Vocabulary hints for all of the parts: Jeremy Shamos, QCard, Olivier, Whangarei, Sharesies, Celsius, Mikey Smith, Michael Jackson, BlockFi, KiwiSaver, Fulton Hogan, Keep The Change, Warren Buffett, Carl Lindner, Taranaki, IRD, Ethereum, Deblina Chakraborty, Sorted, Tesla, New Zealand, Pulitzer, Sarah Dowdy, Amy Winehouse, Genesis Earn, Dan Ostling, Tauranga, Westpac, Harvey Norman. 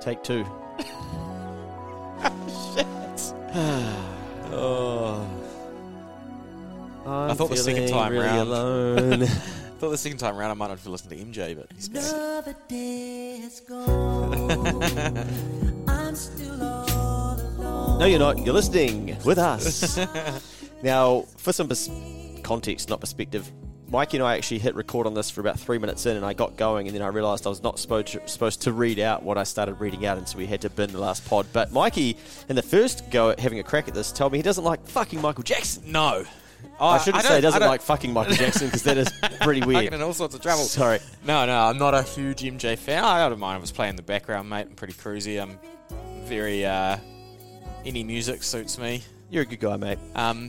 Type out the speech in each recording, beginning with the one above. Take two. Shit. I thought the second time really round. I thought the second time round I might not have to listen to MJ, but he's another day has gone. I'm still all alone. No, you're not. You're listening with us. Now, for some context, not perspective, Mikey and I actually hit record on this for about 3 minutes in, and I got going, and then I realised I was not supposed to read out what I started reading out, and so we had to bin the last pod. But Mikey, in the first go at having a crack at this, told me he doesn't like fucking Michael Jackson. No. I shouldn't say he doesn't like fucking Michael Jackson, because that is pretty weird. Fucking in all sorts of trouble. Sorry. No, I'm not a huge MJ fan. I don't mind. I was playing in the background, mate. I'm pretty cruisy. I'm very... any music suits me. You're a good guy, mate.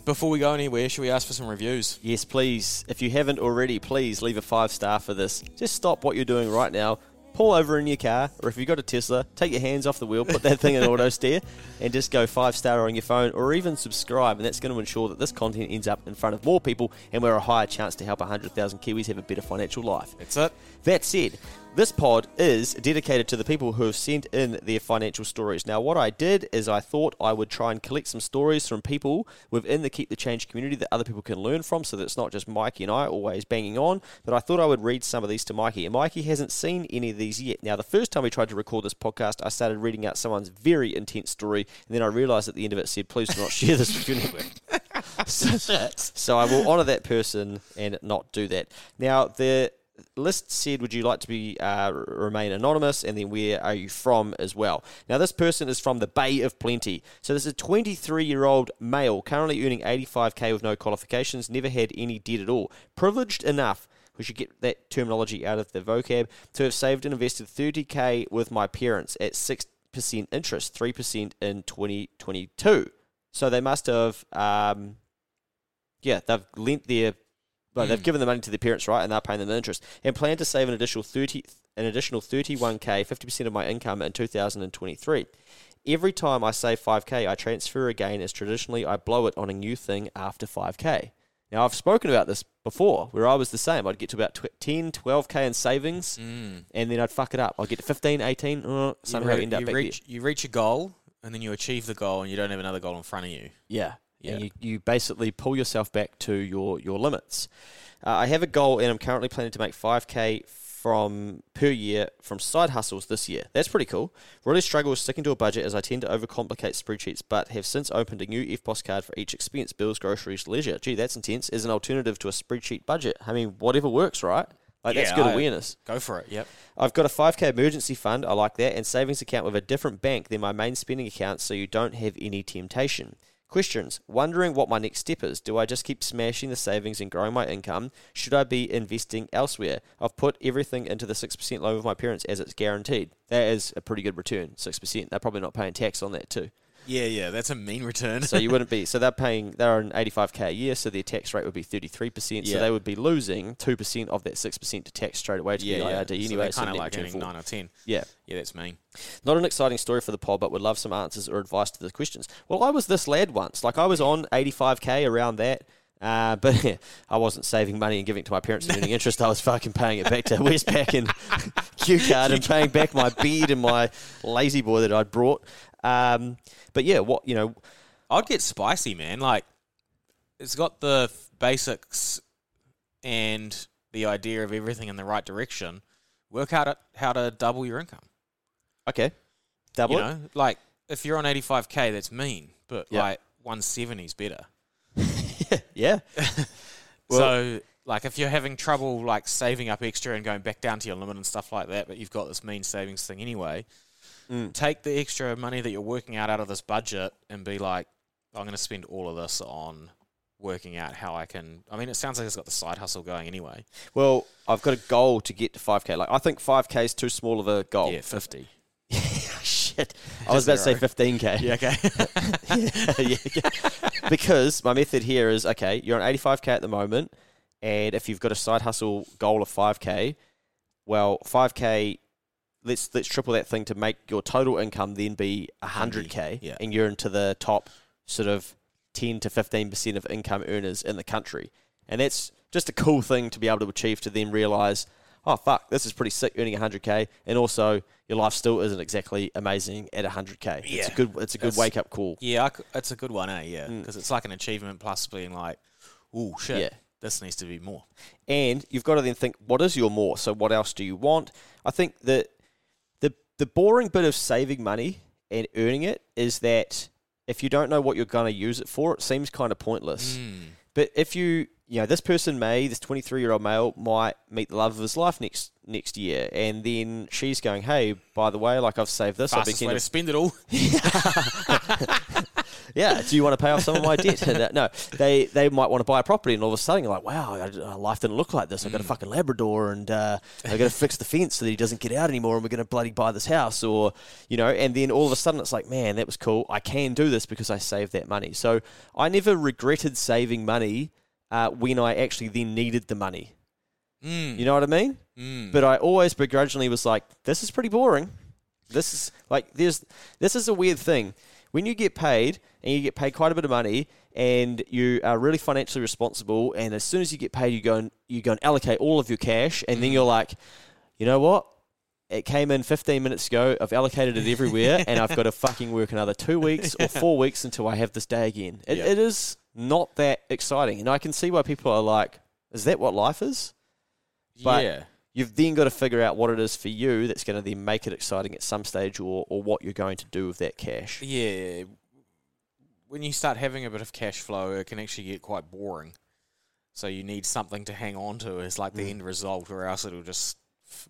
Before we go anywhere, should we ask for some reviews? Yes, please. If you haven't already, please leave a 5-star for this. Just stop what you're doing right now, pull over in your car, or if you've got a Tesla, take your hands off the wheel, put that thing in auto steer, and just go 5-star on your phone, or even subscribe, and that's going to ensure that this content ends up in front of more people, and we're a higher chance to help 100,000 Kiwis have a better financial life. That's it. That said, this pod is dedicated to the people who have sent in their financial stories. Now, what I did is I thought I would try and collect some stories from people within the Keep the Change community that other people can learn from, so that it's not just Mikey and I always banging on, but I thought I would read some of these to Mikey, and Mikey hasn't seen any of these yet. Now, the first time we tried to record this podcast, I started reading out someone's very intense story, and then I realised at the end of it said, please do not share this with your network. So I will honour that person and not do that. Now, the list said, would you like to be remain anonymous, and then where are you from as well. Now, this person is from the Bay of Plenty. So this is a 23-year-old male, currently earning 85k with no qualifications, never had any debt at all. Privileged enough, we should get that terminology out of the vocab, to have saved and invested 30k with my parents at 6% interest, 3% in 2022. So they must have, they've lent their... Well, they've given the money to their parents, right, and they're paying them the interest, and plan to save an additional 31k, 50% of my income in 2023. Every time I save 5k, I transfer again, as traditionally I blow it on a new thing after 5k. Now, I've spoken about this before, where I was the same. I'd get to about 10, 12k in savings, and then I'd fuck it up. I'd get to 15, 18, somehow end up back there. You reach a goal, and then you achieve the goal, and you don't have another goal in front of you. Yeah. Yeah. And you basically pull yourself back to your limits. I have a goal, and I'm currently planning to make 5K per year from side hustles this year. That's pretty cool. Really struggle with sticking to a budget, as I tend to overcomplicate spreadsheets, but have since opened a new FBOS card for each expense, bills, groceries, leisure. Gee, that's intense. As an alternative to a spreadsheet budget. I mean, whatever works, right? That's good awareness. Go for it, yep. I've got a 5K emergency fund, I like that, and savings account with a different bank than my main spending account, so you don't have any temptation. Questions. Wondering what my next step is. Do I just keep smashing the savings and growing my income? Should I be investing elsewhere? I've put everything into the 6% loan with my parents, as it's guaranteed. That is a pretty good return, 6%. They're probably not paying tax on that too. Yeah, that's a mean return. So you wouldn't be. So they're on 85k a year, so their tax rate would be 33%. Yeah. So they would be losing 2% of that 6% to tax straight away to the IRD anyway. So kind of like earning 9 or 10. Yeah. Yeah, that's mean. Not an exciting story for the pod, but would love some answers or advice to the questions. Well, I was this lad once. Like, I was on 85k around that. But I wasn't saving money and giving it to my parents and earning interest. I was fucking paying it back to Westpac and QCard and paying back my beard and my lazy boy that I'd brought. I'd get spicy, man. Like, it's got the basics and the idea of everything in the right direction. Work out how to double your income. Okay, double it. Like, if you're on 85k, that's mean, but like 170 is better. Yeah. So, like, if you're having trouble, like, saving up extra and going back down to your limit and stuff like that, but you've got this mean savings thing anyway, take the extra money that you're working out of this budget and be like, I'm going to spend all of this on working out how I can... I mean, it sounds like it's got the side hustle going anyway. Well, I've got a goal to get to 5K. Like, I think 5K is too small of a goal. Yeah, 50. Shit. I was about to say 15k. Yeah, okay. Yeah. Because my method here is, okay, you're on 85k at the moment, and if you've got a side hustle goal of 5k, well, 5k, let's triple that thing to make your total income then be 100k, and you're into the top sort of 10 to 15% of income earners in the country. And that's just a cool thing to be able to achieve, to then realise, oh, fuck, this is pretty sick earning 100K. And also, your life still isn't exactly amazing at 100K. Yeah. It's a good wake-up call. Yeah, it's a good one, eh? Yeah, because it's like an achievement plus being like, ooh, shit. Yeah. This needs to be more. And you've got to then think, what is your more? So what else do you want? I think that the boring bit of saving money and earning it is that if you don't know what you're going to use it for, it seems kind of pointless. Mm. But if you know, this 23-year-old male might meet the love of his life next year. And then she's going, hey, by the way, like I've saved this. Fastest way to spend it all. Yeah, do you want to pay off some of my debt? And, no, they might want to buy a property, and all of a sudden you're like, wow, life didn't look like this. I've got a fucking Labrador, and I've got to fix the fence so that he doesn't get out anymore, and we're going to bloody buy this house, or, you know, and then all of a sudden it's like, man, that was cool. I can do this because I saved that money. So I never regretted saving money when I actually then needed the money. Mm. You know what I mean? Mm. But I always begrudgingly was like, this is pretty boring. This is a weird thing. When you get paid, and you get paid quite a bit of money, and you are really financially responsible, and as soon as you get paid, you go and allocate all of your cash, and then you're like, you know what? It came in 15 minutes ago, I've allocated it everywhere, and I've got to fucking work another 2 weeks or 4 weeks until I have this day again. It is not that exciting, and I can see why people are like, is that what life is? But yeah. You've then got to figure out what it is for you that's going to then make it exciting at some stage, or what you're going to do with that cash. Yeah. When you start having a bit of cash flow, it can actually get quite boring. So you need something to hang on to as like the end result, or else it'll just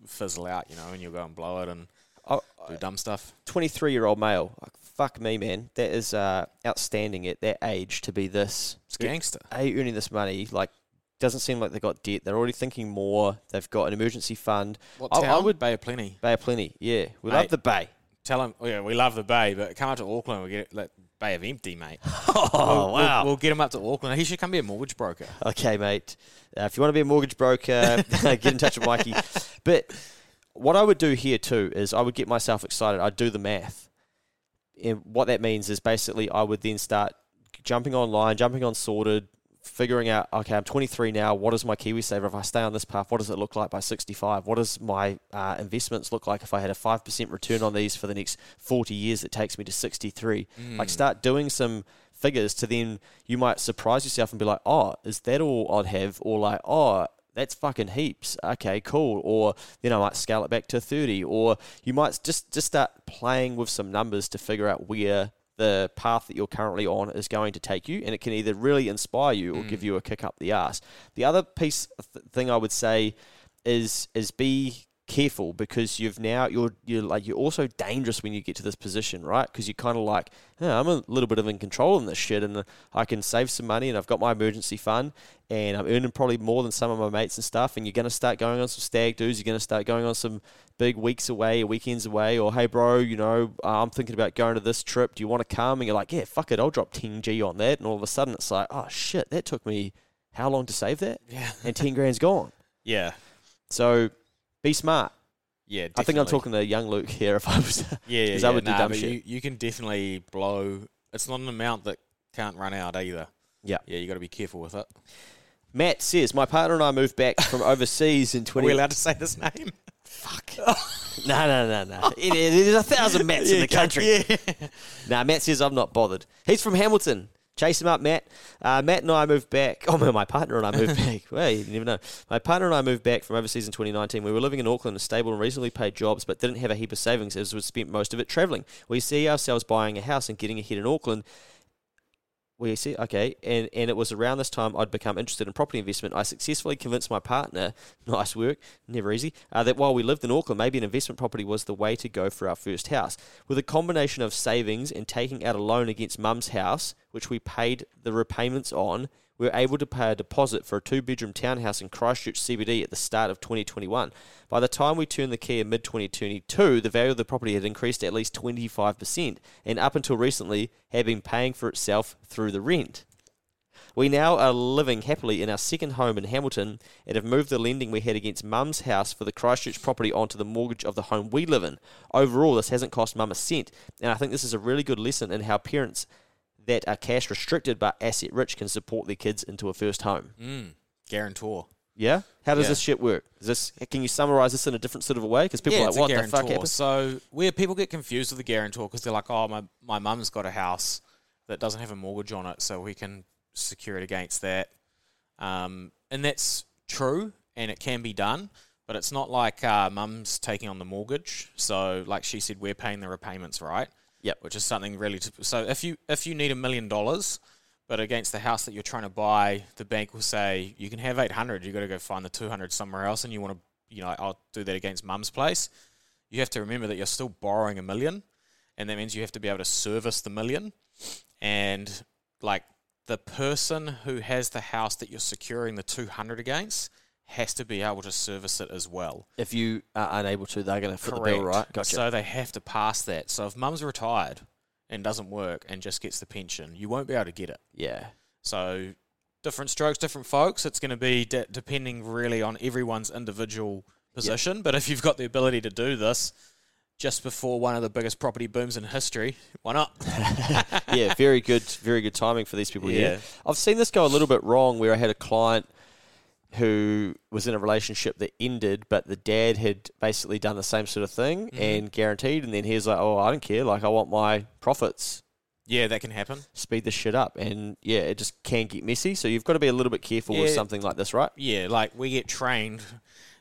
fizzle out, you know, and you'll go and blow it and do dumb stuff. 23-year-old male. Like, fuck me, man. That is outstanding at that age to be this. It's gangster. Earning this money, like, doesn't seem like they got debt. They're already thinking more. They've got an emergency fund. What town? I would, Bay of Plenty. Bay of Plenty, yeah. We love the Bay. Tell them, yeah, we love the Bay, but come up to Auckland, we'll get like Bay of Empty, mate. Wow. We'll get him up to Auckland. He should come be a mortgage broker. Okay, mate. If you want to be a mortgage broker, get in touch with Mikey. But what I would do here too is I would get myself excited. I'd do the math. And what that means is basically I would then start jumping online, jumping on Sorted, figuring out, okay, I'm 23 now, what is my KiwiSaver? If I stay on this path, what does it look like by 65? What does my investments look like if I had a 5% return on these for the next 40 years that takes me to 63? Like, start doing some figures to then, you might surprise yourself and be like, oh, is that all I'd have? Or like, oh, that's fucking heaps. Okay, cool. Or then I might scale it back to 30. Or you might just start playing with some numbers to figure out where the path that you're currently on is going to take you, and it can either really inspire you or give you a kick up the arse. The other piece thing I would say is be careful, because you're also dangerous when you get to this position, right? Because you're kind of like, I'm a little bit of in control in this shit, and I can save some money, and I've got my emergency fund, and I'm earning probably more than some of my mates and stuff. And you're going to start going on some stag do's, you're going to start going on some big weeks away, weekends away, or hey bro, you know, I'm thinking about going to this trip, do you want to come? And you're like, yeah, fuck it, I'll drop 10G on that. And all of a sudden it's like, oh shit, that took me how long to save that? Yeah. And 10 grand's gone. Yeah. So be smart. Yeah, definitely. I think I'm talking to young Luke here if I was. I would do dumb shit. You can definitely blow. It's not an amount that can't run out either. Yeah. Yeah, you got to be careful with it. Matt says, my partner and I moved back from overseas in 20... Are we allowed to say this name? Fuck. No. There's 1,000 Matts in the country. Yeah. Matt says, I'm not bothered. He's from Hamilton. Chase him up, Matt. Matt and I moved back. Oh, my partner and I moved back. Well, you never know. My partner and I moved back from overseas in 2019. We were living in Auckland, a stable and reasonably paid jobs, but didn't have a heap of savings as we spent most of it travelling. We see ourselves buying a house and getting ahead in Auckland. We see, okay, and it was around this time I'd become interested in property investment. I successfully convinced my partner, nice work, never easy, that while we lived in Auckland, maybe an investment property was the way to go for our first house. With a combination of savings and taking out a loan against Mum's house, which we paid the repayments on, we were able to pay a deposit for a 2-bedroom townhouse in Christchurch CBD at the start of 2021. By the time we turned the key in mid-2022, the value of the property had increased at least 25%, and up until recently had been paying for itself through the rent. We now are living happily in our second home in Hamilton and have moved the lending we had against Mum's house for the Christchurch property onto the mortgage of the home we live in. Overall, this hasn't cost Mum a cent, and I think this is a really good lesson in how parents that are cash restricted but asset rich can support their kids into a first home. Guarantor. Yeah? How does this shit work? Is this, can you summarize this in a different sort of a way? Because people are like, what the fuck happened? So where people get confused with the guarantor because they're like, oh, my mum's got a house that doesn't have a mortgage on it, so we can secure it against that. And that's true, and it can be done, but it's not like mum's taking on the mortgage. So like she said, we're paying the repayments, right? Yep. Which is something really... So if you need $1 million... But against the house that you're trying to buy, the bank will say, you can have 800, you've got to go find the 200 somewhere else, and you want to, I'll do that against mum's place. You have to remember that you're still borrowing $1 million, and that means you have to be able to service the $1 million. And like the person who has the house that you're securing the 200 against has to be able to service it as well. If you are unable to, they're going to foot the bill, right? Gotcha. So they have to pass that. So if mum's retired and doesn't work and just gets the pension, you won't be able to get it. Yeah. So different strokes, different folks. It's going to be depending really on everyone's individual position. Yep. But if you've got the ability to do this just before one of the biggest property booms in history, why not? Yeah, very good timing for these people here. I've seen this go a little bit wrong where I had a client who was in a relationship that ended, but the dad had basically done the same sort of thing and guaranteed, and then he's like, oh, I don't care, like I want my profits. Yeah, that can happen. Speed this shit up, and yeah, it just can get messy, so you've got to be a little bit careful with something like this, right? Yeah, like we get trained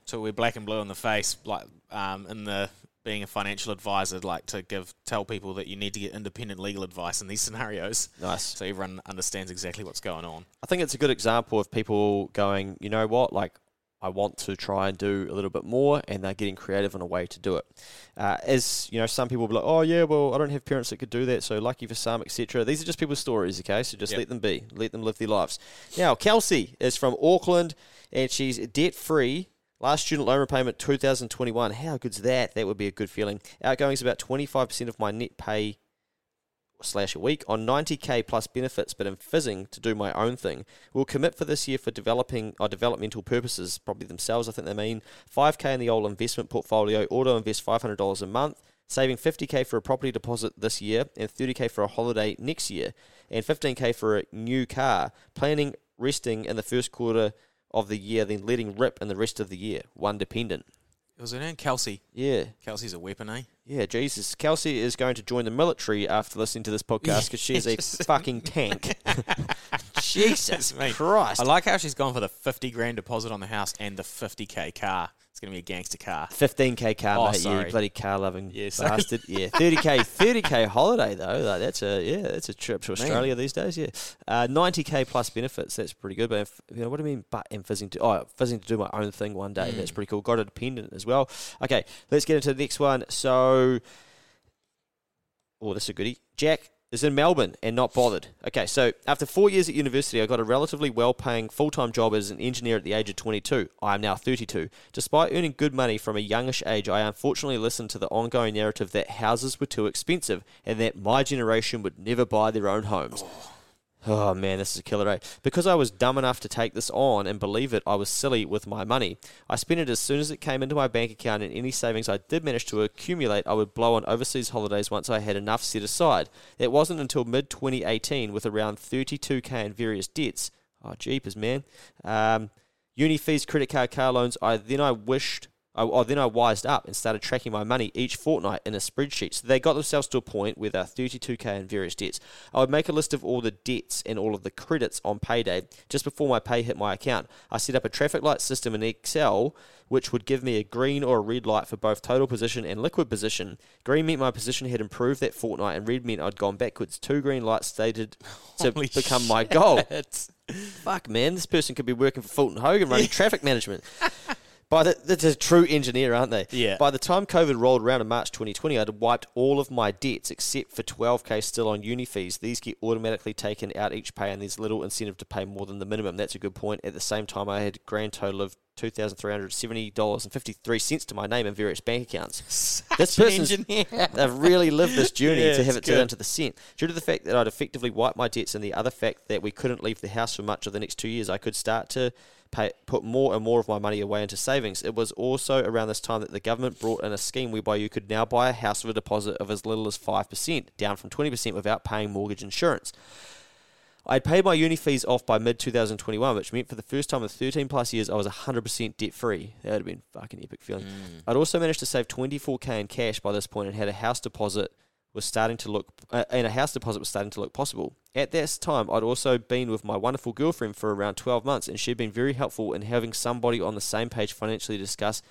till we're black and blue in the face, like in the being a financial advisor, like to tell people that you need to get independent legal advice in these scenarios. Nice. So everyone understands exactly what's going on. I think it's a good example of people going, you know what, like I want to try and do a little bit more, and they're getting creative in a way to do it. Some people will be like, oh yeah, well I don't have parents that could do that, so lucky for some, etc. These are just people's stories, okay? So just let them be. Let them live their lives. Now, Kelsey is from Auckland, and she's debt-free. Last student loan repayment, 2021. How good's that? That would be a good feeling. Outgoings about 25% of my net pay / a week on 90K plus benefits, but I'm fizzing to do my own thing. We'll commit for this year for developmental purposes, probably themselves, I think they mean. 5K in the old investment portfolio, auto-invest $500 a month, saving 50K for a property deposit this year and 30K for a holiday next year and 15K for a new car. Planning, resting in the first quarter of the year, then letting rip in the rest of the year. One dependent. It was her name, Kelsey. Yeah. Kelsey's a weapon, eh? Yeah, Jesus. Kelsey is going to join the military after listening to this podcast because she's a fucking tank. Jesus Christ. I like how she's gone for the $50,000 deposit on the house and the $50K car. It's going to be a gangster car. $15K car, mate. Sorry. You bloody car-loving bastard. Yeah, $30K holiday, though. Like, that's a trip to Australia these days, yeah. 90K plus benefits. That's pretty good. But, what do you mean, but I'm fizzing to do my own thing one day. Mm. That's pretty cool. Got a dependent as well. Okay, let's get into the next one. So, this is a goodie. Jack is in Melbourne and not bothered. Okay, so after 4 years at university, I got a relatively well-paying full-time job as an engineer at the age of 22. I am now 32. Despite earning good money from a youngish age, I unfortunately listened to the ongoing narrative that houses were too expensive and that my generation would never buy their own homes. Oh man, this is a killer, eh? Because I was dumb enough to take this on and believe it, I was silly with my money. I spent it as soon as it came into my bank account, and any savings I did manage to accumulate, I would blow on overseas holidays once I had enough set aside. It wasn't until mid-2018, with around 32K in various debts. Oh, jeepers, man. Uni fees, credit card, car loans. Then I wised up and started tracking my money each fortnight in a spreadsheet. So they got themselves to a point where they're 32K in various debts. I would make a list of all the debts and all of the credits on payday just before my pay hit my account. I set up a traffic light system in Excel, which would give me a green or a red light for both total position and liquid position. Green meant my position had improved that fortnight, and red meant I'd gone backwards. 2 green lights stated to become my goal. Fuck, man, this person could be working for Fulton Hogan running traffic management. That's a true engineer, aren't they? Yeah. By the time COVID rolled around in March 2020, I'd wiped all of my debts except for 12K still on uni fees. These get automatically taken out each pay, and there's little incentive to pay more than the minimum. That's a good point. At the same time, I had a grand total of $2,370.53 to my name in various bank accounts. This person, they've really lived this journey to have it down to the cent. Due to the fact that I'd effectively wiped my debts and the other fact that we couldn't leave the house for much of the next 2 years, I could start to put more and more of my money away into savings. It was also around this time that the government brought in a scheme whereby you could now buy a house with a deposit of as little as 5%, down from 20% without paying mortgage insurance. I'd paid my uni fees off by mid-2021, which meant for the first time in 13 plus years, I was 100% debt-free. That would have been a fucking epic feeling. I'd also managed to save 24K in cash by this point and had a house deposit was starting to look, possible. At this time, I'd also been with my wonderful girlfriend for around 12 months, and she'd been very helpful in having somebody on the same page financially discuss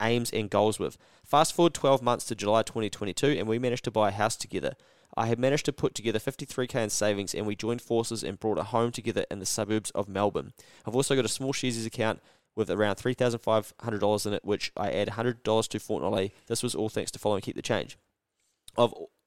aims and goals with. Fast forward 12 months to July 2022, and we managed to buy a house together. I had managed to put together 53k in savings, and we joined forces and brought a home together in the suburbs of Melbourne. I've also got a small Sharesies account with around $3,500 in it, which I add $100 to fortnightly. This was all thanks to following Keep the Change.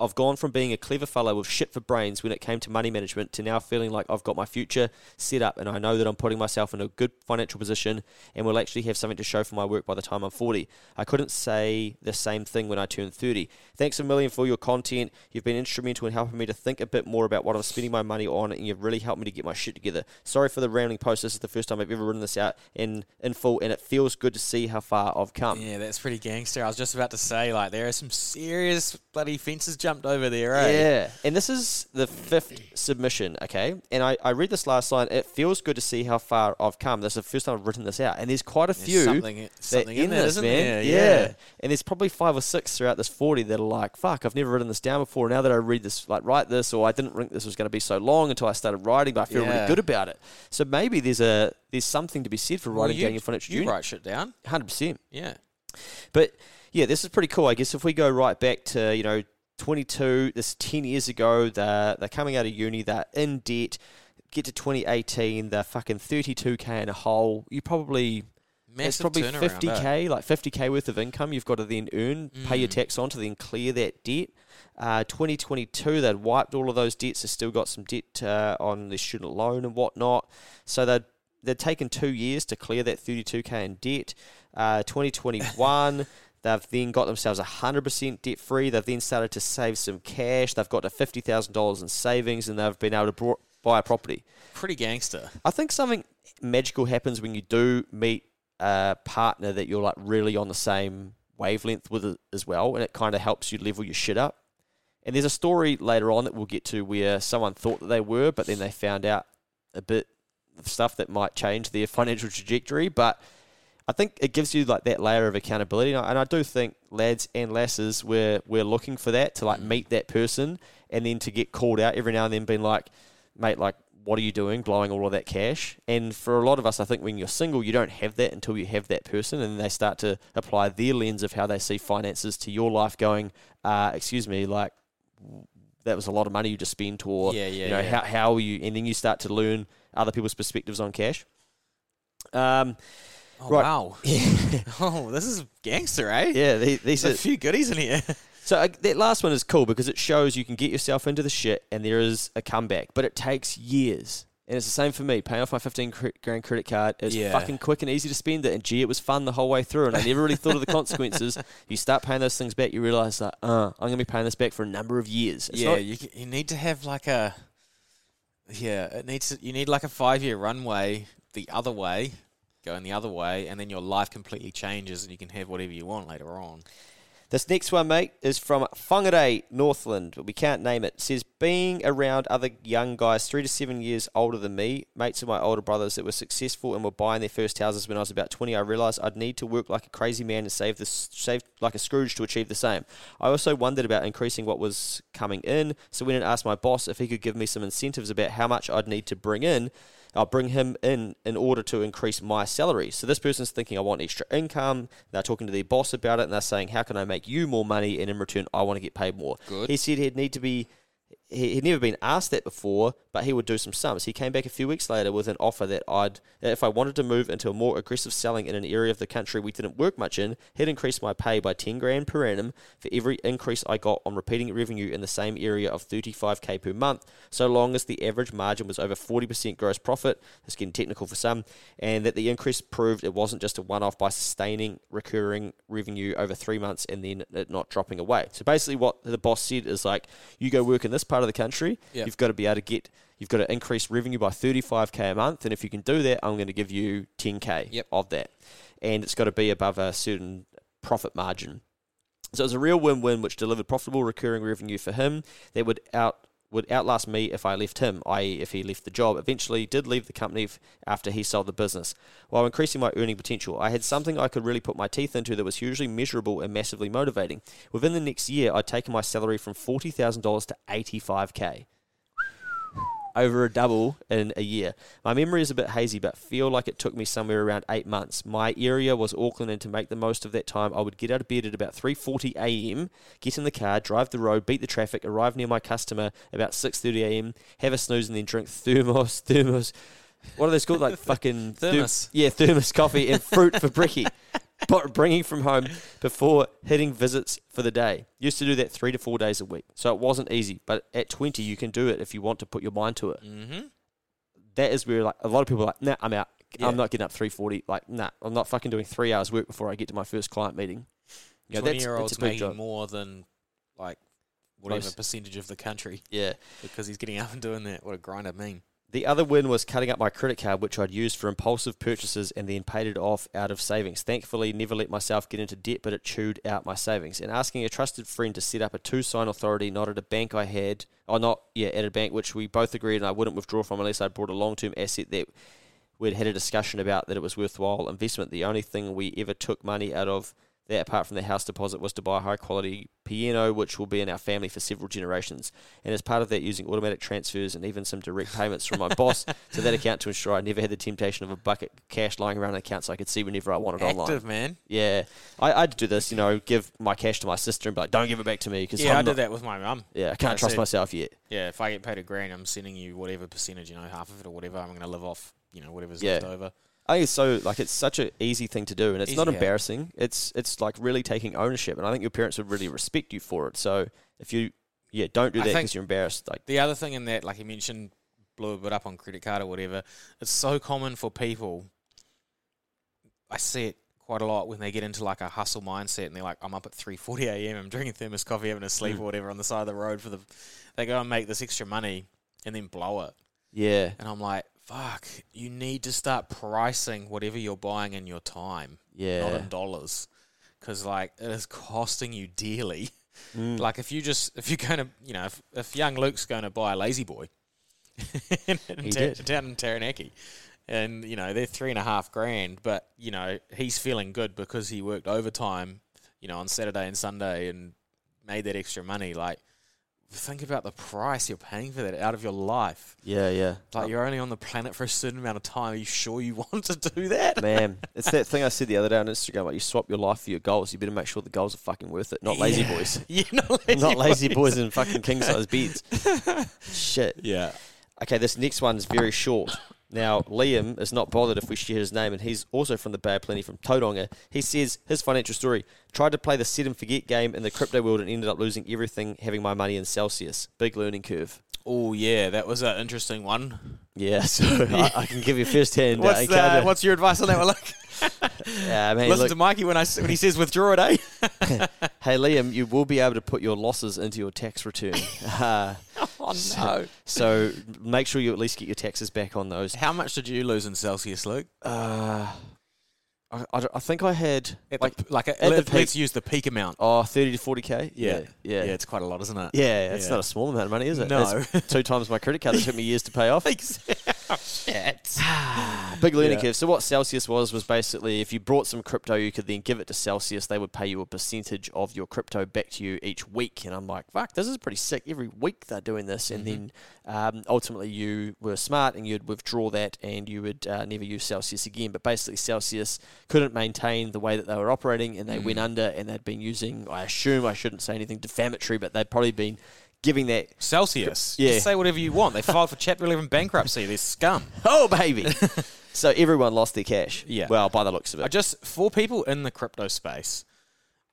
I've gone from being a clever fellow with shit for brains when it came to money management to now feeling like I've got my future set up, and I know that I'm putting myself in a good financial position and will actually have something to show for my work by the time I'm 40. I couldn't say the same thing when I turned 30. Thanks a million for your content. You've been instrumental in helping me to think a bit more about what I'm spending my money on, and you've really helped me to get my shit together. Sorry for the rambling post. This is the first time I've ever written this out in full, and it feels good to see how far I've come. Yeah, that's pretty gangster. I was just about to say, like, there are some serious bloody fences jumped over there, right? Yeah, and this is the fifth submission, okay? And I read this last line, it feels good to see how far I've come. This is the first time I've written this out. And there's quite a few something in this, isn't man. Yeah. And there's probably 5 or 6 throughout this 40 that are like, fuck, I've never written this down before. Now that I read this, like write this, or I didn't think this was going to be so long until I started writing, but I feel really good about it. So maybe there's something to be said for writing down your financial unit. You write shit down. 100%. Yeah. But, yeah, this is pretty cool. I guess if we go right back to, 22, this 10 years ago, they're coming out of uni, they're in debt, get to 2018, they're fucking 32K in a hole. You probably, it's probably 50K, like 50K worth of income you've got to then earn, pay your tax on to then clear that debt. 2022, they'd wiped all of those debts, they still got some debt on their student loan and whatnot. So they'd taken 2 years to clear that 32K in debt. 2021... They've then got themselves 100% debt-free. They've then started to save some cash. They've got to $50,000 in savings, and they've been able to buy a property. Pretty gangster. I think something magical happens when you do meet a partner that you're like really on the same wavelength with as well, and it kind of helps you level your shit up. And there's a story later on that we'll get to where someone thought that they were, but then they found out a bit of stuff that might change their financial trajectory, but I think it gives you like that layer of accountability, and I do think lads and lasses we're looking for that to like meet that person, and then to get called out every now and then, being like, mate, like what are you doing, blowing all of that cash? And for a lot of us, I think when you're single, you don't have that until you have that person, and they start to apply their lens of how they see finances to your life, going, excuse me, like that was a lot of money you just spent, or how are you? And then you start to learn other people's perspectives on cash. Oh, right. Wow. Yeah. Oh, this is gangster, eh? Yeah. These There's a few goodies in here. So that last one is cool because it shows you can get yourself into the shit and there is a comeback, but it takes years. And it's the same for me. Paying off my 15 grand credit card is fucking quick and easy to spend it. And gee, it was fun the whole way through. And I never really thought of the consequences. You start paying those things back, you realize that, I'm going to be paying this back for a number of years. It's you need to have like a, you need like a 5-year runway the other way. Going the other way, and then your life completely changes and you can have whatever you want later on. This next one, mate, is from Whangarei, Northland, but we can't name it. It says, being around other young guys 3 to 7 years older than me, mates of my older brothers that were successful and were buying their first houses when I was about 20, I realised I'd need to work like a crazy man and save like a Scrooge to achieve the same. I also wondered about increasing what was coming in, so went and asked my boss if he could give me some incentives about how much I'd need to bring him in order to increase my salary. So this person's thinking, I want extra income. They're talking to their boss about it, and they're saying, how can I make you more money? And in return, I want to get paid more. Good. He said he'd never been asked that before, but he would do some sums. He came back a few weeks later with an offer that if I wanted to move into a more aggressive selling in an area of the country we didn't work much in, he'd increase my pay by 10 grand per annum for every increase I got on repeating revenue in the same area of 35k per month, so long as the average margin was over 40% gross profit, that's getting technical for some, and that the increase proved it wasn't just a one-off by sustaining recurring revenue over 3 months and then it not dropping away. So basically what the boss said is like, you go work in this part of the country, you've got to be able to get, you've got to increase revenue by 35k a month, and if you can do that, I'm going to give you 10k of that, and it's got to be above a certain profit margin. So it was a real win-win, which delivered profitable recurring revenue for him that would out would outlast me if I left him, i.e. if he left the job. Eventually did leave the company after he sold the business. While increasing my earning potential, I had something I could really put my teeth into that was hugely measurable and massively motivating. Within the next year, I'd taken my salary from $40,000 to $85,000. Over a double in a year. My memory is a bit hazy, but feel like it took me somewhere around 8 months. My area was Auckland, and to make the most of that time, I would get out of bed at about 3:40 a.m., get in the car, drive the road, beat the traffic, arrive near my customer about 6:30 a.m., have a snooze, and then drink thermos. What are those called? Like fucking... thermos coffee and fruit for brekkie. But bringing from home before hitting visits for the day. Used to do that 3 to 4 days a week. So it wasn't easy, but at 20 you can do it if you want to put your mind to it. Mm-hmm. That is where like a lot of people are like, nah, I'm out. Yeah. I'm not getting up 3:40. Like, nah, I'm not fucking doing 3 hours work before I get to my first client meeting. You know, 20-year-olds making more than like whatever percentage of the country. Yeah. Because he's getting up and doing that. What a grinder meme. The other win was cutting up my credit card, which I'd used for impulsive purchases and then paid it off out of savings. Thankfully, never let myself get into debt, but it chewed out my savings. And asking a trusted friend to set up a two-sign authority, not at a bank I had, or not, yeah, at a bank, which we both agreed and I wouldn't withdraw from unless I brought a long-term asset that we'd had a discussion about that it was worthwhile investment. The only thing we ever took money out of that, apart from the house deposit, was to buy a high-quality piano, which will be in our family for several generations. And as part of that, using automatic transfers and even some direct payments from my boss to that account to ensure I never had the temptation of a bucket of cash lying around an account so I could see whenever I wanted online. Active, man. Yeah. I'd do this, you know, give my cash to my sister and be like, don't give it back to me. Cause I did that with my mum. Yeah, I can't trust myself yet. Yeah, if I get paid $1,000, I'm sending you whatever percentage, you know, half of it or whatever. I'm going to live off, you know, whatever's left over. I think it's so, like, it's such an easy thing to do, and it's not embarrassing. It's like really taking ownership, and I think your parents would really respect you for it. So if you, don't do that because you're embarrassed. Like the other thing in that, like you mentioned, blew a bit up on credit card or whatever. It's so common for people. I see it quite a lot when they get into like a hustle mindset, and they're like, I'm up at 3:40 a.m. I'm drinking thermos coffee, having a sleep or whatever on the side of the road for the. They go and make this extra money, and then blow it. Yeah, and I'm like, fuck, you need to start pricing whatever you're buying in your time, not in dollars, because, like, it is costing you dearly. Mm. Like, if young Luke's going to buy a Lazy Boy down in Taranaki, and, you know, they're $3,500, but, you know, he's feeling good because he worked overtime, you know, on Saturday and Sunday and made that extra money, like, think about the price you're paying for that out of your life. Yeah, yeah. Like, you're only on the planet for a certain amount of time. Are you sure you want to do that? Man, it's that thing I said the other day on Instagram, like, you swap your life for your goals. You better make sure the goals are fucking worth it, not Lazy Boys. Yeah, not lazy boys in fucking king-size beds. Shit. Yeah. Okay, this next one's very short. Now, Liam is not bothered if we share his name, and he's also from the Bay of Plenty, from Tauranga. He says his financial story: tried to play the set and forget game in the crypto world and ended up losing everything, having my money in Celsius. Big learning curve. Oh, yeah, that was an interesting one. Yeah, so I can give you firsthand. What's your advice on that one, Luke? Listen to Mikey when he says withdraw it, eh? Hey, Liam, you will be able to put your losses into your tax return. So make sure you at least get your taxes back on those. How much did you lose in Celsius, Luke? I think I had let's use the peak amount. Oh, 30 to 40K? Yeah, it's quite a lot, isn't it? Yeah, it's not a small amount of money, is it? No. It's 2 times my credit card. It took me years to pay off. Oh, shit. Big learning curve. So what Celsius was basically, if you brought some crypto, you could then give it to Celsius. They would pay you a percentage of your crypto back to you each week. And I'm like, fuck, this is pretty sick. Every week they're doing this. And then ultimately you were smart and you'd withdraw that and you would never use Celsius again. But basically Celsius couldn't maintain the way that they were operating, and they went under, and they'd been using, I assume, I shouldn't say anything defamatory, but they'd probably been giving that... Celsius. Yeah. Just say whatever you want. They filed for Chapter 11 bankruptcy. They're scum. Oh, baby. So everyone lost their cash. Yeah. Well, by the looks of it. Just for people in the crypto space,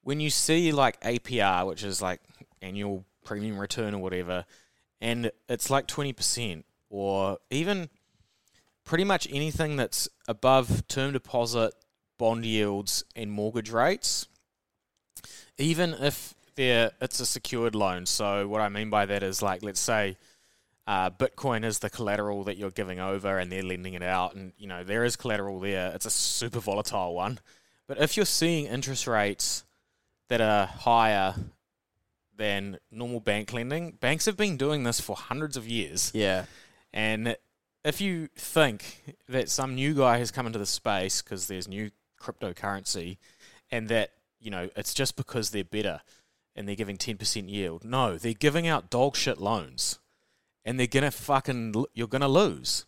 when you see like APR, which is like annual premium return or whatever, and it's like 20%, or even pretty much anything that's above term deposit, bond yields and mortgage rates, even if it's a secured loan. So what I mean by that is, like, let's say Bitcoin is the collateral that you're giving over and they're lending it out, and, you know, there is collateral there. It's a super volatile one. But if you're seeing interest rates that are higher than normal bank lending. Banks have been doing this for hundreds of years. Yeah. And if you think that some new guy has come into the space because there's new cryptocurrency and that, you know, it's just because they're better and they're giving 10% yield. No, they're giving out dog shit loans and they're going to you're going to lose.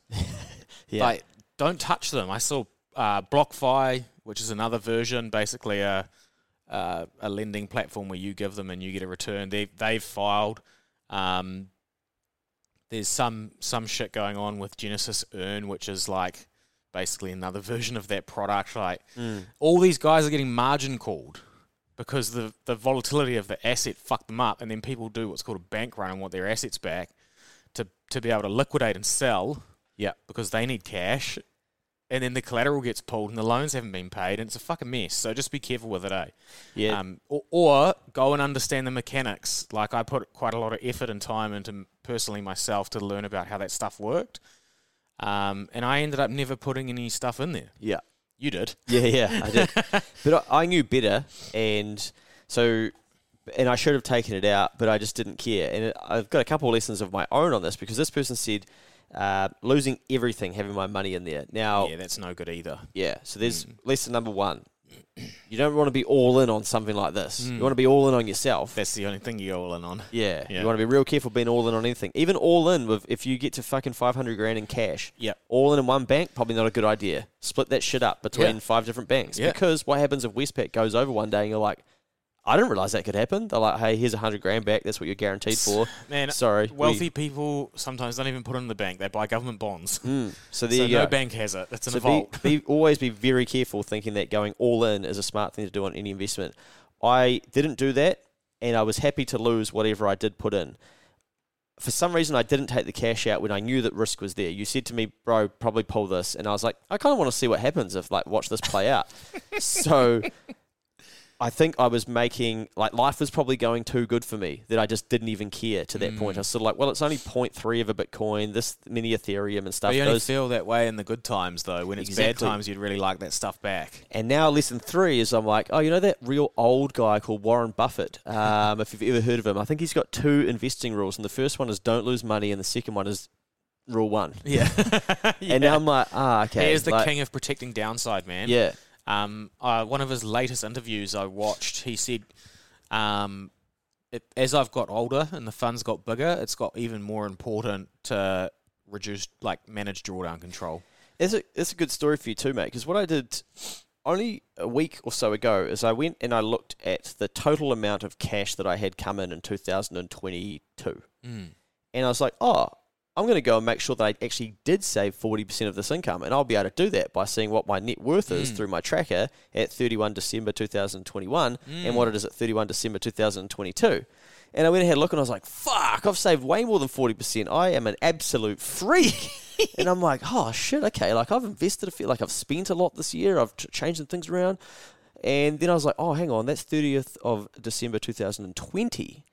Yeah. Like, don't touch them. I saw BlockFi, which is another version, basically a lending platform where you give them and you get a return. They've filed. There's some shit going on with Genesis Earn, which is like basically another version of that product. Like all these guys are getting margin called because the volatility of the asset fucked them up, and then people do what's called a bank run and want their assets back to be able to liquidate and sell. Yeah, because they need cash. And then the collateral gets pulled and the loans haven't been paid, and it's a fucking mess. So just be careful with it, eh? Yeah. Or go and understand the mechanics. Like, I put quite a lot of effort and time into personally myself to learn about how that stuff worked. And I ended up never putting any stuff in there. Yeah. You did. Yeah, I did. But I knew better, and so... And I should have taken it out, but I just didn't care. And I've got a couple of lessons of my own on this, because this person said, losing everything, having my money in there. Now, yeah, that's no good either. Yeah, so there's lesson number one. You don't want to be all in on something like this. You want to be all in on yourself. That's the only thing you're all in on. Yeah. You want to be real careful being all in on anything. Even all in with, if you get to fucking 500 grand in cash, all in one bank, probably not a good idea. Split that shit up between 5 different banks. Yeah. Because what happens if Westpac goes over one day and you're like, I didn't realize that could happen. They're like, hey, here's 100 grand back. That's what you're guaranteed for. Man, sorry. Wealthy people sometimes don't even put it in the bank. They buy government bonds. So there you go. No bank has it. It's a vault. Always be very careful thinking that going all in is a smart thing to do on any investment. I didn't do that, and I was happy to lose whatever I did put in. For some reason, I didn't take the cash out when I knew that risk was there. You said to me, bro, probably pull this. And I was like, I kind of want to see what happens if, like, watch this play out. So... I think I was making, like, life was probably going too good for me that I just didn't even care to that point. I was sort of like, well, it's only 0.3 of a Bitcoin, this many Ethereum and stuff. But you only feel that way in the good times, though. When it's bad times, you'd really like that stuff back. And now lesson 3 is I'm like, oh, you know that real old guy called Warren Buffett, if you've ever heard of him, I think he's got 2 investing rules. And the first one is don't lose money, and the second one is... rule 1. Yeah. And now I'm like, okay. He's the king of protecting downside, man. Yeah. One of his latest interviews I watched, he said, as I've got older and the fund's got bigger, it's got even more important to manage drawdown control. It's a good story for you too, mate, because what I did only a week or so ago is I went and I looked at the total amount of cash that I had come in 2022. And I was like, I'm going to go and make sure that I actually did save 40% of this income, and I'll be able to do that by seeing what my net worth is through my tracker at 31 December 2021 and what it is at 31 December 2022. And I went and had a look, and I was like, fuck, I've saved way more than 40%. I am an absolute freak. And I'm like, oh, shit, okay. Like, I've invested a few, like, I've spent a lot this year. I've changed some things around. And then I was like, oh, hang on, that's 30th of December 2020.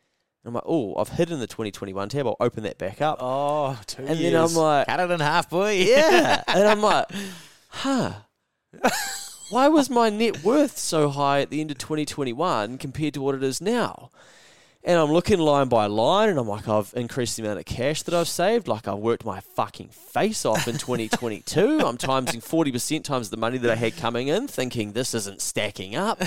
I'm like, I've hidden the 2021 tab. I'll open that back up. Oh, 2 years. And then I'm like... cut it in half, boy. Yeah. And I'm like, why was my net worth so high at the end of 2021 compared to what it is now? And I'm looking line by line, and I'm like, I've increased the amount of cash that I've saved. Like, I worked my fucking face off in 2022. I'm timesing 40% times the money that I had coming in, thinking this isn't stacking up.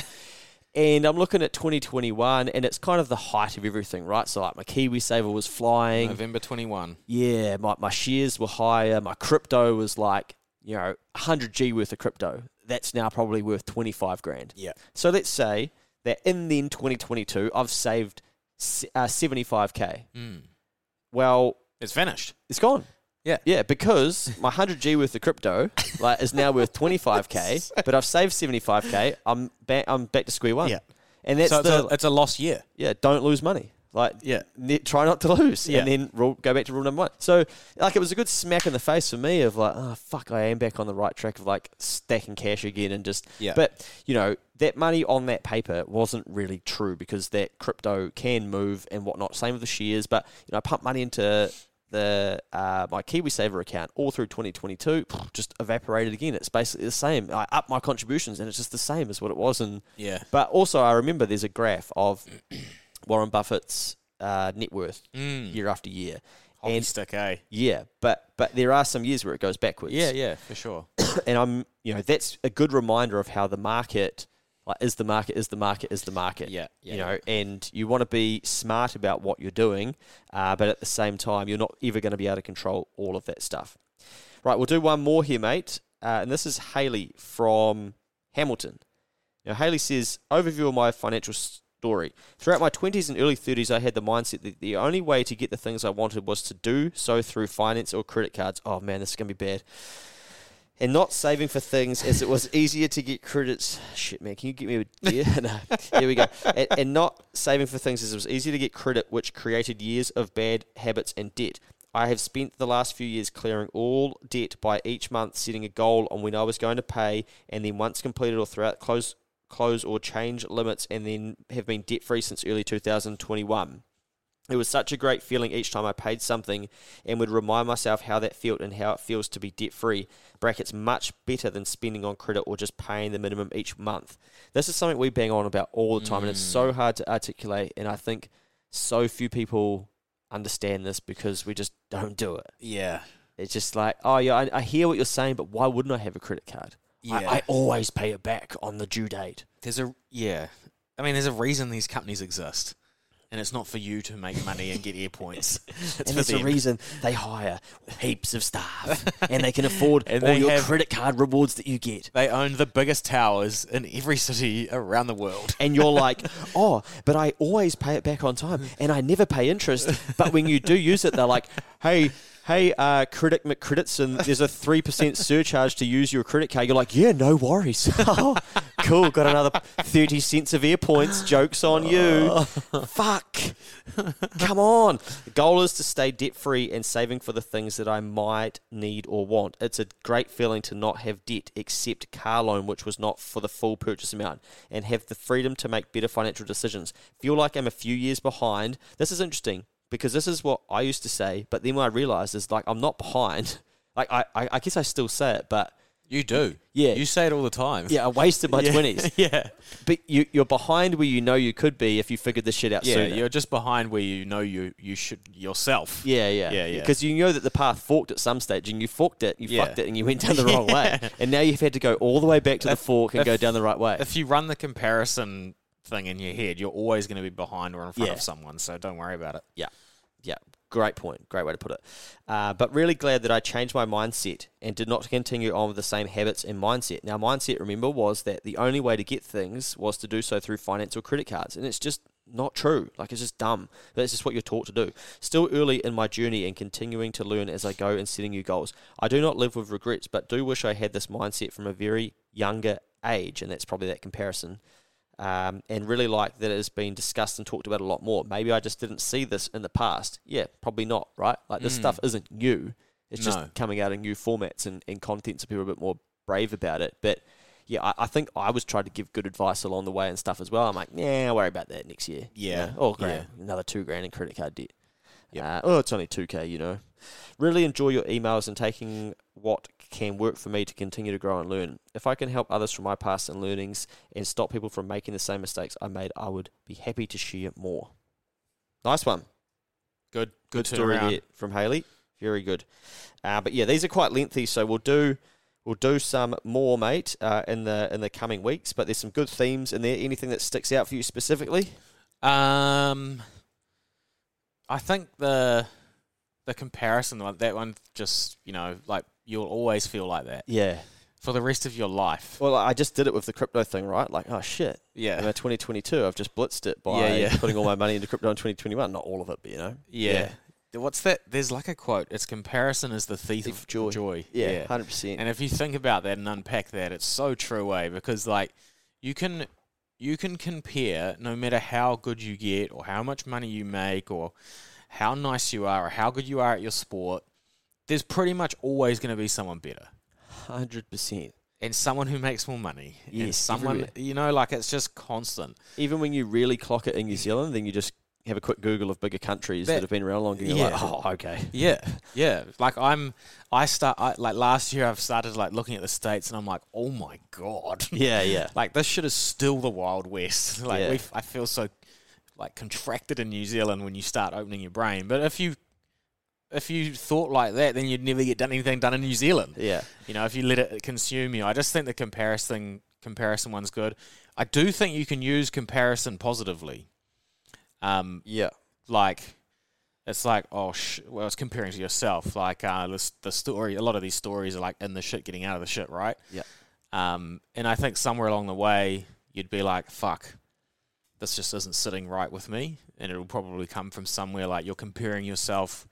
And I'm looking at 2021, and it's kind of the height of everything, right? So, like, my KiwiSaver was flying. November 21. Yeah, my shares were higher. My crypto was like, 100G worth of crypto. That's now probably worth 25 grand. Yeah. So let's say that 2022, I've saved 75K. Well. It's vanished. It's gone. Yeah. Yeah, because my 100G worth of crypto is now worth 25K, but I've saved 75K. I'm back to square one. Yeah. And that's it's a lost year. Yeah, don't lose money. Try not to lose. Yeah. And then go back to rule number 1. So, it was a good smack in the face for me of I am back on the right track of, stacking cash again and just... Yeah. But, that money on that paper wasn't really true because that crypto can move and whatnot. Same with the shares, but, I pump money into... my KiwiSaver account all through 2022 just evaporated again. It's basically the same. I up my contributions and it's just the same as what it was. But also I remember there's a graph of Warren Buffett's net worth year after year. Hockey stick, eh? Yeah, but there are some years where it goes backwards. Yeah, yeah, for sure. And I'm, you know, that's a good reminder of how the market is the market. Yeah, yeah. You know, and you want to be smart about what you're doing, but at the same time, you're not ever going to be able to control all of that stuff. Right, we'll do one more here, mate. And this is Hayley from Hamilton. Now, Hayley says, overview of my financial story. Throughout my 20s and early 30s, I had the mindset that the only way to get the things I wanted was to do so through finance or credit cards. Oh, man, this is going to be bad. And not saving for things, as it was easier to get credits. Shit, man, can you get me a... Yeah, no. Here we go. And not saving for things, as it was easier to get credit, which created years of bad habits and debt. I have spent the last few years clearing all debt by each month, setting a goal on when I was going to pay, and then once completed or throughout, close or change limits, and then have been debt-free since early 2021. It was such a great feeling each time I paid something and would remind myself how that felt and how it feels to be debt-free. Brackets, much better than spending on credit or just paying the minimum each month. This is something we bang on about all the time, and it's so hard to articulate, and I think so few people understand this because we just don't do it. Yeah. It's just like, oh, yeah, I hear what you're saying, but why wouldn't I have a credit card? Yeah. I always pay it back on the due date. There's a reason these companies exist. And it's not for you to make money and get air points. There's a reason they hire heaps of staff and they can afford all your credit card rewards that you get. They own the biggest towers in every city around the world. And you're like, oh, but I always pay it back on time and I never pay interest. But when you do use it, they're like, hey, Credit McCreditson, there's a 3% surcharge to use your credit card. You're like, yeah, no worries. Cool, got another 30 cents of air points. Joke's on you. Fuck. Come on. The goal is to stay debt-free and saving for the things that I might need or want. It's a great feeling to not have debt except car loan, which was not for the full purchase amount, and have the freedom to make better financial decisions. Feel like I'm a few years behind. This is interesting because this is what I used to say, but then when I realised is like I'm not behind. Like I guess I still say it, but... You do. Yeah. You say it all the time. Yeah, I wasted my 20s. Yeah. But you're behind where you know you could be if you figured this shit out sooner. Yeah, you're just behind where you know you should yourself. Yeah. Because you know that the path forked at some stage and you forked it, fucked it, and you went down the wrong way. And now you've had to go all the way back to the fork and go down the right way. If you run the comparison thing in your head, you're always going to be behind or in front of someone, so don't worry about it. Yeah. Great point. Great way to put it. But really glad that I changed my mindset and did not continue on with the same habits and mindset. Now, mindset, remember, was that the only way to get things was to do so through finance or credit cards. And it's just not true. Like, it's just dumb. That's just what you're taught to do. Still early in my journey and continuing to learn as I go and setting new goals. I do not live with regrets, but do wish I had this mindset from a very younger age. And that's probably that comparison. And really like that it has been discussed and talked about a lot more. Maybe I just didn't see this in the past. Yeah, probably not, right? Like this stuff isn't new. It's just coming out in new formats and content, so people are a bit more brave about it. But yeah, I think I was trying to give good advice along the way and stuff as well. I'm like, I'll worry about that next year. Yeah. You know? Oh, great. Yeah. Another $2,000 in credit card debt. Yep. It's only $2,000, you know. Really enjoy your emails and taking what can work for me to continue to grow and learn. If I can help others from my past and learnings and stop people from making the same mistakes I made, I would be happy to share more. Nice one. Good story there from Hayley. Very good. But yeah, these are quite lengthy, so we'll do some more, mate, in the coming weeks. But there's some good themes in there. Anything that sticks out for you specifically? I think the comparison, like that one, just, you know, like you'll always feel like that. Yeah. For the rest of your life. Well, I just did it with the crypto thing, right? Like, oh, shit. Yeah. In 2022, I've just blitzed it by putting all my money into crypto in 2021. Not all of it, but, you know. Yeah. What's that? There's like a quote. It's comparison is the thief of joy. Yeah, 100%. And if you think about that and unpack that, it's so true, because, like, you can compare no matter how good you get or how much money you make or how nice you are or how good you are at your sport. There's pretty much always going to be someone better. 100%. And someone who makes more money. Yes. And someone, you know, like it's just constant. Even when you really clock it in New Zealand, then you just have a quick Google of bigger countries that have been around longer. And you're like, oh, okay. Yeah. Yeah. Like last year I've started like looking at the States and I'm like, oh my God. Yeah. Like this shit is still the Wild West. Like I feel so like contracted in New Zealand when you start opening your brain. But if you thought like that, then you'd never get anything done in New Zealand. Yeah. You know, if you let it consume you. I just think the comparison one's good. I do think you can use comparison positively. Yeah. Like, it's like, well, it's comparing to yourself. Like, the story, a lot of these stories are like in the shit, getting out of the shit, right? Yeah. And I think somewhere along the way, you'd be like, fuck, this just isn't sitting right with me. And it'll probably come from somewhere like you're comparing yourself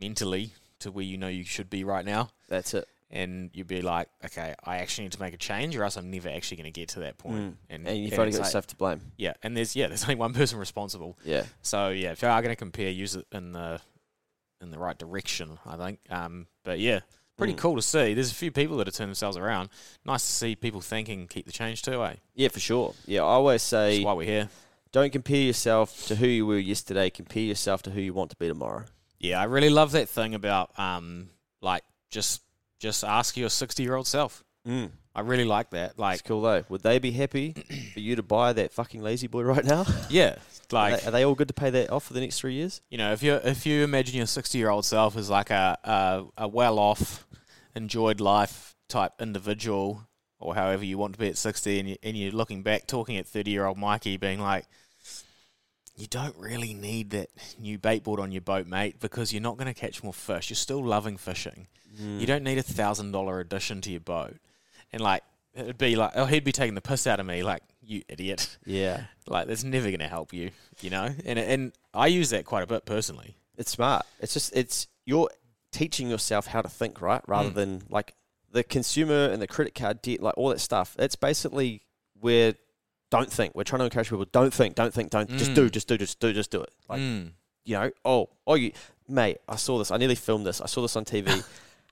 mentally to where you know you should be right now. That's it. And you'd be like, okay, I actually need to make a change, or else I'm never actually going to get to that point. Mm. And you've only got yourself to blame. Yeah, and there's only one person responsible. Yeah. So yeah, if you are going to compare, use it in the right direction, I think. But yeah, pretty cool to see. There's a few people that have turned themselves around. Nice to see people thinking, keep the change too, eh? Yeah, for sure. Yeah, I always say that's why we're here. Don't compare yourself to who you were yesterday. Compare yourself to who you want to be tomorrow. Yeah, I really love that thing about like just ask your 60-year-old self. Mm. I really like that. Like, it's cool though. Would they be happy for you to buy that fucking lazy boy right now? Yeah. Like, are they all good to pay that off for the next 3 years? You know, if you imagine your 60-year-old self as like a well-off, enjoyed life type individual, or however you want to be at 60, and you're looking back, talking at 30-year-old Mikey, being like, you don't really need that new bait board on your boat, mate, because you're not going to catch more fish. You're still loving fishing. Mm. You don't need $1,000 addition to your boat. And like, it'd be like, oh, he'd be taking the piss out of me, like, you idiot. Yeah. Like, that's never going to help you, you know? And I use that quite a bit personally. It's smart. It's just, you're teaching yourself how to think, right? Rather than like the consumer and the credit card debt, like all that stuff. It's basically where... Don't think. We're trying to encourage people. Don't think. Just do it. Like, you know, mate, I saw this. I nearly filmed this. I saw this on TV.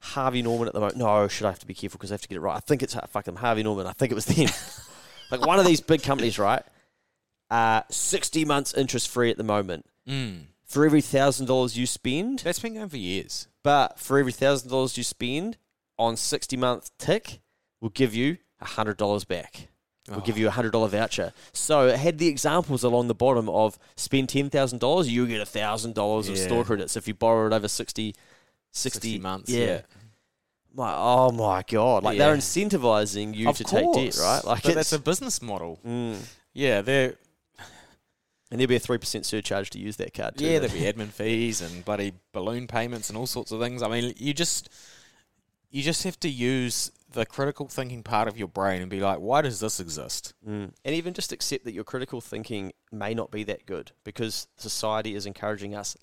Harvey Norman at the moment. No, should I have to be careful because I have to get it right? I think it's fucking Harvey Norman. I think it was them. Like one of these big companies, right? 60 months interest free at the moment. For every $1,000 you spend. That's been going for years. But for every $1,000 you spend on 60-month tick, we'll give you $100 back. We'll give you a $100 voucher. So it had the examples along the bottom of spend $10,000, you get $1,000 of store credits if you borrow it over 60 months. Yeah. Like, oh my God. Like they're incentivizing you to take debt, right? Like that's a business model. Mm. Yeah. And there'll be a 3% surcharge to use that card too. Yeah, there'll be admin fees and bloody balloon payments and all sorts of things. I mean, you just have to use the critical thinking part of your brain and be like, why does this exist? Mm. And even just accept that your critical thinking may not be that good because society is encouraging us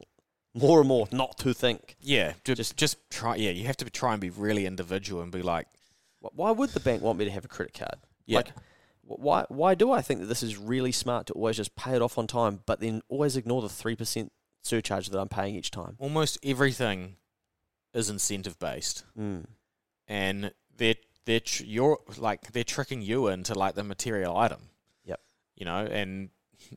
more and more not to think. Yeah, just try. Yeah, you have to try and be really individual and be like, why would the bank want me to have a credit card? Yeah. Like, why do I think that this is really smart to always just pay it off on time, but then always ignore the 3% surcharge that I'm paying each time? Almost everything is incentive based. Mm. And they're tricking you into like the material item. Yep. You know, and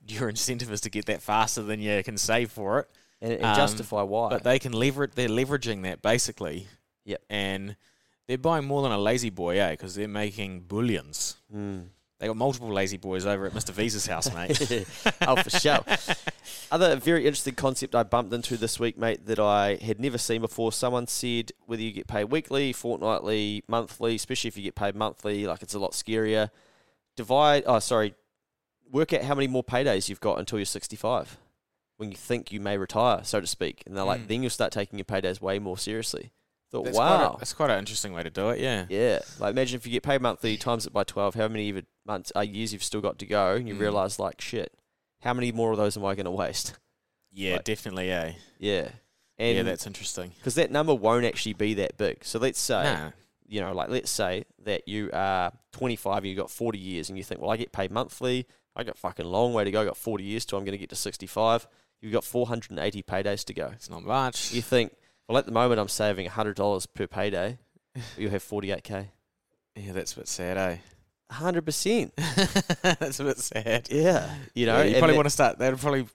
your incentive is to get that faster than you can save for it, and justify why. But they can leverage. They're leveraging that basically. Yep. And they're buying more than a lazy boy, eh? Because they're making bullions. Mm. They got multiple lazy boys over at Mr. Visa's house, mate. Oh, for sure. Other very interesting concept I bumped into this week, mate, that I had never seen before. Someone said whether you get paid weekly, fortnightly, monthly, especially if you get paid monthly, like it's a lot scarier. Work out how many more paydays you've got until you're 65 when you think you may retire, so to speak. And they're like, then you'll start taking your paydays way more seriously. Thought, that's quite an interesting way to do it, yeah. Yeah, like imagine if you get paid monthly, times it by 12, how many years you've still got to go, and you realise, like, shit, how many more of those am I going to waste? Yeah, like, definitely, eh? Yeah. And yeah, that's interesting. Because that number won't actually be that big. So let's say, you know, like let's say that you are 25 and you've got 40 years, and you think, well, I get paid monthly, I got a fucking long way to go, I got 40 years till I'm going to get to 65. You've got 480 paydays to go. It's not much. You think... Well, at the moment, I'm saving $100 per payday. You'll have 48K. Yeah, that's a bit sad, eh? 100%. That's a bit sad. Yeah. You know, yeah, you probably want to start, that'll probably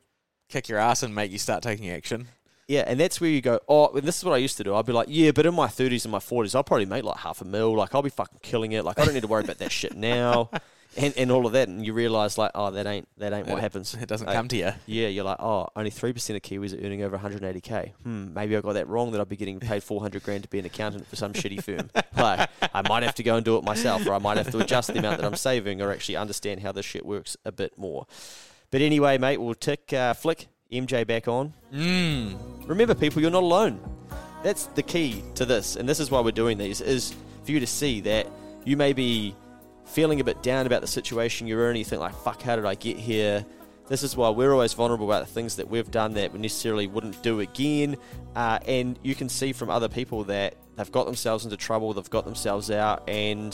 kick your ass and make you start taking action. Yeah, and that's where you go, and this is what I used to do. I'd be like, yeah, but in my 30s and my 40s, I'll probably make like $500,000. Like, I'll be fucking killing it. Like, I don't need to worry about that shit now. and all of that, and you realise like, oh, that ain't what happens. It doesn't come to you. Yeah, you're like, oh, only 3% of Kiwis are earning over 180k. Maybe I got that wrong. That I'd be getting paid 400 grand to be an accountant for some shitty firm. Like, I might have to go and do it myself, or I might have to adjust the amount that I'm saving, or actually understand how this shit works a bit more. But anyway, mate, we'll flick MJ back on. Remember, people, you're not alone. That's the key to this, and this is why we're doing these, is for you to see that you may be feeling a bit down about the situation you're in. You think like, fuck, how did I get here? This is why we're always vulnerable about the things that we've done that we necessarily wouldn't do again. And you can see from other people that they've got themselves into trouble, they've got themselves out, and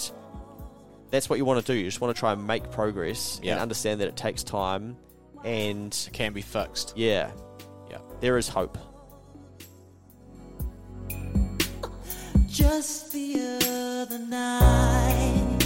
that's what you want to do. You just want to try and make progress and understand that it takes time and it can be fixed. Yeah. Yeah. There is hope. Just the other night